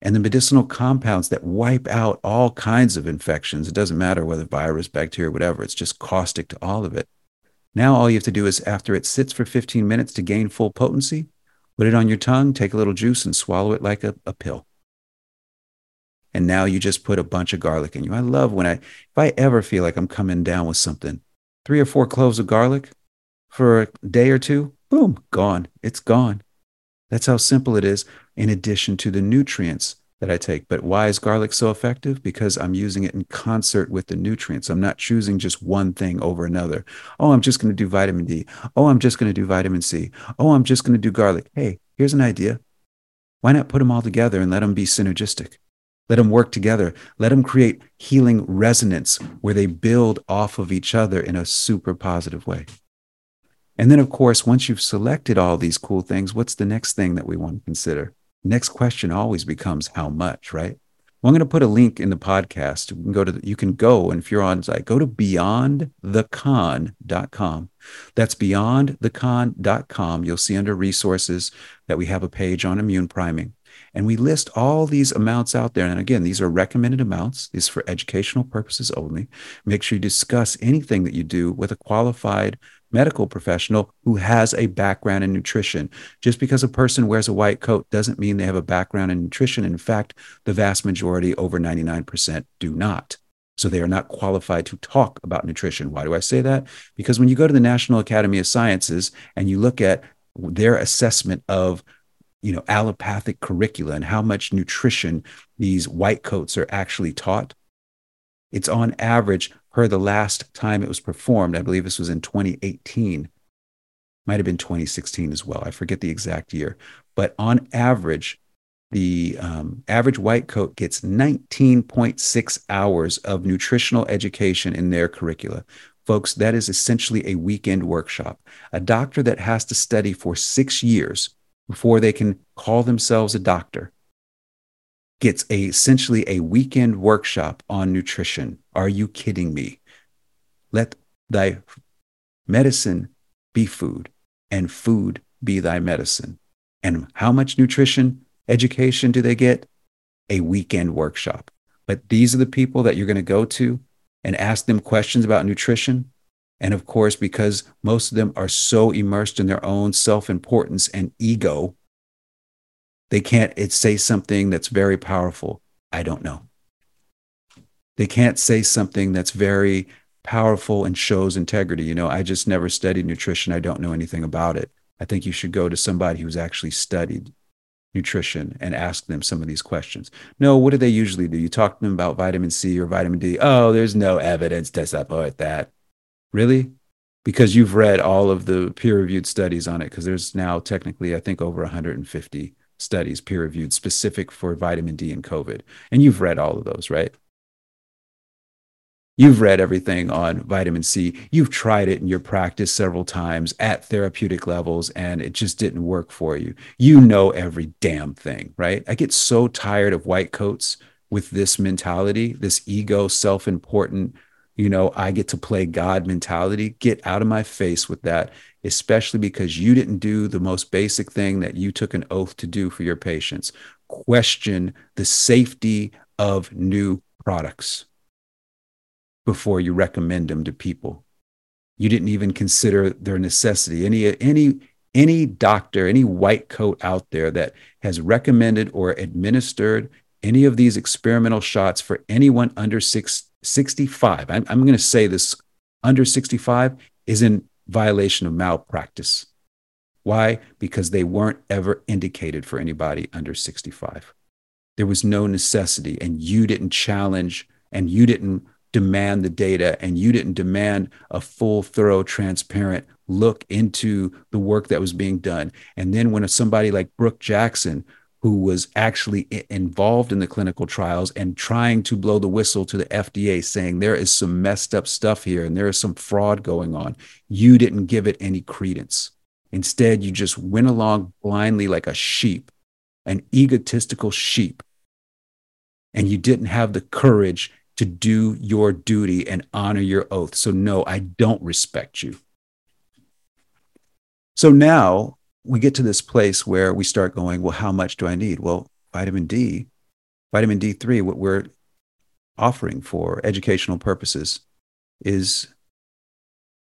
And the medicinal compounds that wipe out all kinds of infections, it doesn't matter whether virus, bacteria, whatever, it's just caustic to all of it. Now all you have to do is after it sits for 15 minutes to gain full potency, put it on your tongue, take a little juice and swallow it like a pill. And now you just put a bunch of garlic in you. I love when if I ever feel like I'm coming down with something, 3 or 4 cloves of garlic for a day or two, boom, gone. It's gone. That's how simple it is in addition to the nutrients that I take. But why is garlic so effective? Because I'm using it in concert with the nutrients. I'm not choosing just one thing over another. Oh, I'm just going to do vitamin D. Oh, I'm just going to do vitamin C. Oh, I'm just going to do garlic. Hey, here's an idea. Why not put them all together and let them be synergistic? Let them work together. Let them create healing resonance where they build off of each other in a super positive way. And then, of course, once you've selected all these cool things, what's the next thing that we want to consider? Next question always becomes how much, right? Well, I'm going to put a link in the podcast. You can go, and if you're on site, go to beyondthecon.com. That's beyondthecon.com. You'll see under resources that we have a page on immune priming. And we list all these amounts out there. And again, these are recommended amounts. These are for educational purposes only. Make sure you discuss anything that you do with a qualified medical professional who has a background in nutrition. Just because a person wears a white coat doesn't mean they have a background in nutrition. In fact, the vast majority, over 99%, do not. So they are not qualified to talk about nutrition. Why do I say that? Because when you go to the National Academy of Sciences and you look at their assessment of, you know, allopathic curricula and how much nutrition these white coats are actually taught, it's on average, per the last time it was performed, I believe this was in 2018, might have been 2016 as well. I forget the exact year. But on average, the average white coat gets 19.6 hours of nutritional education in their curricula. Folks, that is essentially a weekend workshop. A doctor that has to study for 6 years before they can call themselves a doctor gets essentially a weekend workshop on nutrition. Are you kidding me? Let thy medicine be food, and food be thy medicine. And how much nutrition education do they get? A weekend workshop. But these are the people that you're going to go to and ask them questions about nutrition. And of course, because most of them are so immersed in their own self-importance and ego, they can't say something that's very powerful. I don't know. They can't say something that's very powerful and shows integrity. You know, I just never studied nutrition. I don't know anything about it. I think you should go to somebody who's actually studied nutrition and ask them some of these questions. No, what do they usually do? You talk to them about vitamin C or vitamin D. Oh, there's no evidence to support that. Really? Because you've read all of the peer-reviewed studies on it, because there's now technically, I think, over 150 studies peer-reviewed specific for vitamin D and COVID. And you've read all of those, right? You've read everything on vitamin C. You've tried it in your practice several times at therapeutic levels, and it just didn't work for you. You know every damn thing, right? I get so tired of white coats with this mentality, this ego, self-important, you know, I get to play God mentality. Get out of my face with that, especially because you didn't do the most basic thing that you took an oath to do for your patients. Question the safety of new products before you recommend them to people. You didn't even consider their necessity. Any doctor, any white coat out there that has recommended or administered any of these experimental shots for anyone under 65, I'm going to say this, under 65 is in violation of malpractice. Why? Because they weren't ever indicated for anybody under 65. There was no necessity, and you didn't challenge, and you didn't demand the data, and you didn't demand a full, thorough, transparent look into the work that was being done. And then when somebody like Brooke Jackson, who was actually involved in the clinical trials and trying to blow the whistle to the FDA saying there is some messed up stuff here and there is some fraud going on, you didn't give it any credence. Instead, you just went along blindly like a sheep, an egotistical sheep, and you didn't have the courage to do your duty and honor your oath. So no, I don't respect you. So now, we get to this place where we start going, well, how much do I need? Well, vitamin D, vitamin D3, what we're offering for educational purposes is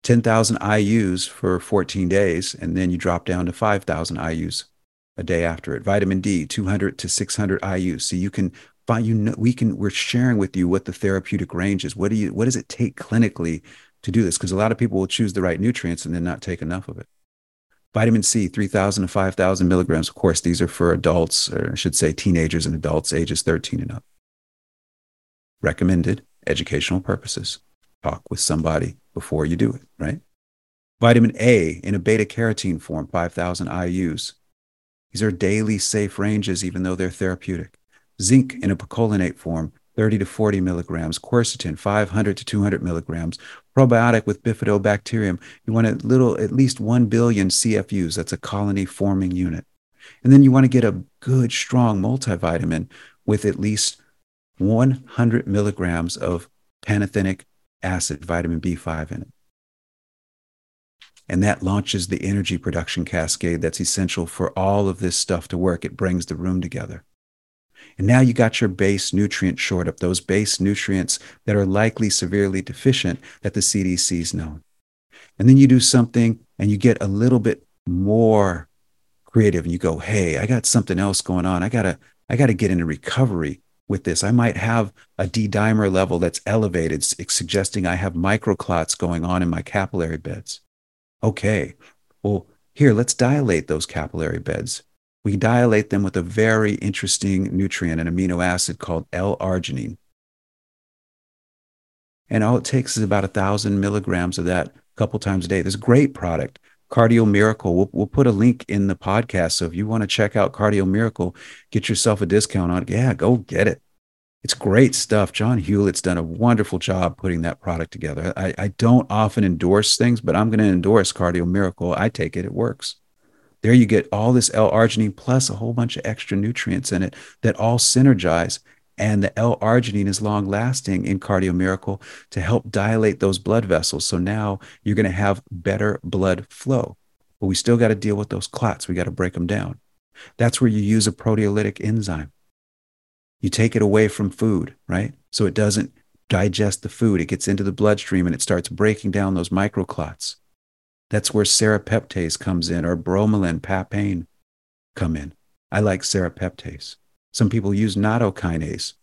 10,000 IUs for 14 days, and then you drop down to 5,000 IUs a day after it. Vitamin D, 200 to 600 IUs. So you can find, you know, we're sharing with you what the therapeutic range is. What does it take clinically to do this? Because a lot of people will choose the right nutrients and then not take enough of it. Vitamin C, 3,000 to 5,000 milligrams. Of course, these are for adults, or I should say teenagers and adults, ages 13 and up. Recommended, educational purposes. Talk with somebody before you do it, right? Vitamin A in a beta-carotene form, 5,000 IUs. These are daily safe ranges, even though they're therapeutic. Zinc in a picolinate form, 30 to 40 milligrams, quercetin, 500 to 200 milligrams, probiotic with Bifidobacterium. You want at least 1 billion CFUs. That's a colony forming unit. And then you want to get a good, strong multivitamin with at least 100 milligrams of pantothenic acid, vitamin B5 in it. And that launches the energy production cascade that's essential for all of this stuff to work. It brings the room together. And now you got your base nutrient short up, those base nutrients that are likely severely deficient that the CDC's known. And then you do something and you get a little bit more creative and you go, hey, I got something else going on. I got to get into recovery with this. I might have a D-dimer level that's elevated, suggesting I have microclots going on in my capillary beds. Okay, well, here, let's dilate those capillary beds. We dilate them with a very interesting nutrient, an amino acid called L-arginine. And all it takes is about 1,000 milligrams of that a couple times a day. This great product, Cardio Miracle. We'll put a link in the podcast. So if you want to check out Cardio Miracle, get yourself a discount on it. Yeah, go get it. It's great stuff. John Hewlett's done a wonderful job putting that product together. I don't often endorse things, but I'm going to endorse Cardio Miracle. I take it. It works. There you get all this L-arginine plus a whole bunch of extra nutrients in it that all synergize. And the L-arginine is long-lasting in Cardio Miracle to help dilate those blood vessels. So now you're going to have better blood flow. But we still got to deal with those clots. We got to break them down. That's where you use a proteolytic enzyme. You take it away from food, right? So it doesn't digest the food. It gets into the bloodstream and it starts breaking down those microclots. That's where serapeptase comes in, or bromelain, papain come in. I like serapeptase. Some people use kinase.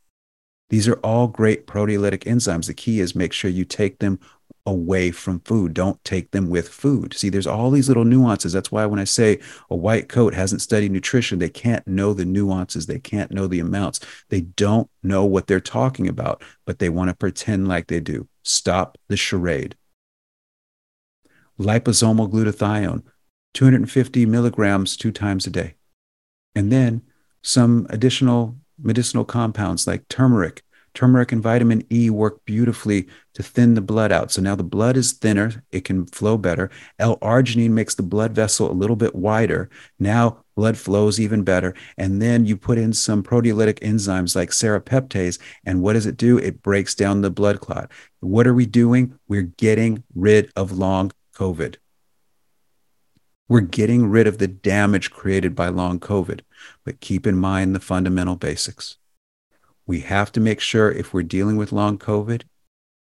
These are all great proteolytic enzymes. The key is make sure you take them away from food. Don't take them with food. See, there's all these little nuances. That's why when I say a white coat hasn't studied nutrition, they can't know the nuances. They can't know the amounts. They don't know what they're talking about, but they want to pretend like they do. Stop the charade. Liposomal glutathione, 250 milligrams 2 times a day. And then some additional medicinal compounds like turmeric. Turmeric and vitamin E work beautifully to thin the blood out. So now the blood is thinner. It can flow better. L-arginine makes the blood vessel a little bit wider. Now blood flows even better. And then you put in some proteolytic enzymes like serapeptase. And what does it do? It breaks down the blood clot. What are we doing? We're getting rid of long COVID. We're getting rid of the damage created by long COVID, but keep in mind the fundamental basics. We have to make sure if we're dealing with long COVID,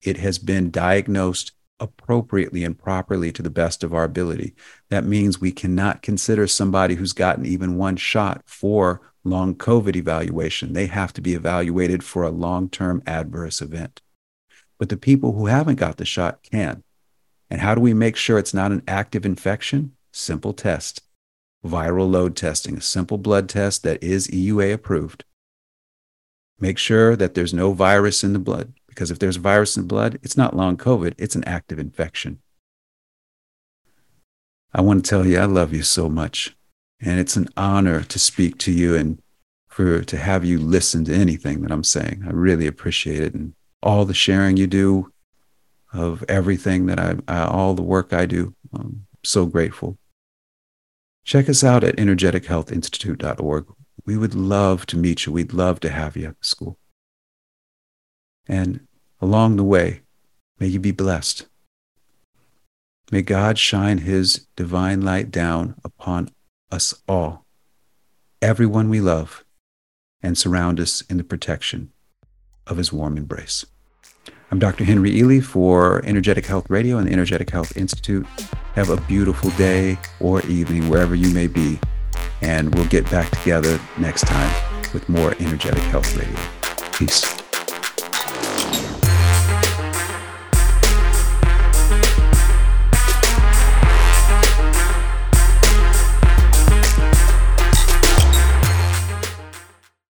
it has been diagnosed appropriately and properly to the best of our ability. That means we cannot consider somebody who's gotten even one shot for long COVID evaluation. They have to be evaluated for a long-term adverse event. But the people who haven't got the shot can. And how do we make sure it's not an active infection? Simple test, viral load testing, a simple blood test that is EUA approved. Make sure that there's no virus in the blood, because if there's virus in the blood, it's not long COVID, it's an active infection. I want to tell you, I love you so much. And it's an honor to speak to you and to have you listen to anything that I'm saying. I really appreciate it. And all the sharing you do of everything that all the work I do, I'm so grateful. Check us out at energetichealthinstitute.org. We would love to meet you. We'd love to have you at the school. And along the way, may you be blessed. May God shine his divine light down upon us all, everyone we love, and surround us in the protection of his warm embrace. I'm Dr. Henry Ely for Energetic Health Radio and the Energetic Health Institute. Have a beautiful day or evening, wherever you may be. And we'll get back together next time with more Energetic Health Radio. Peace.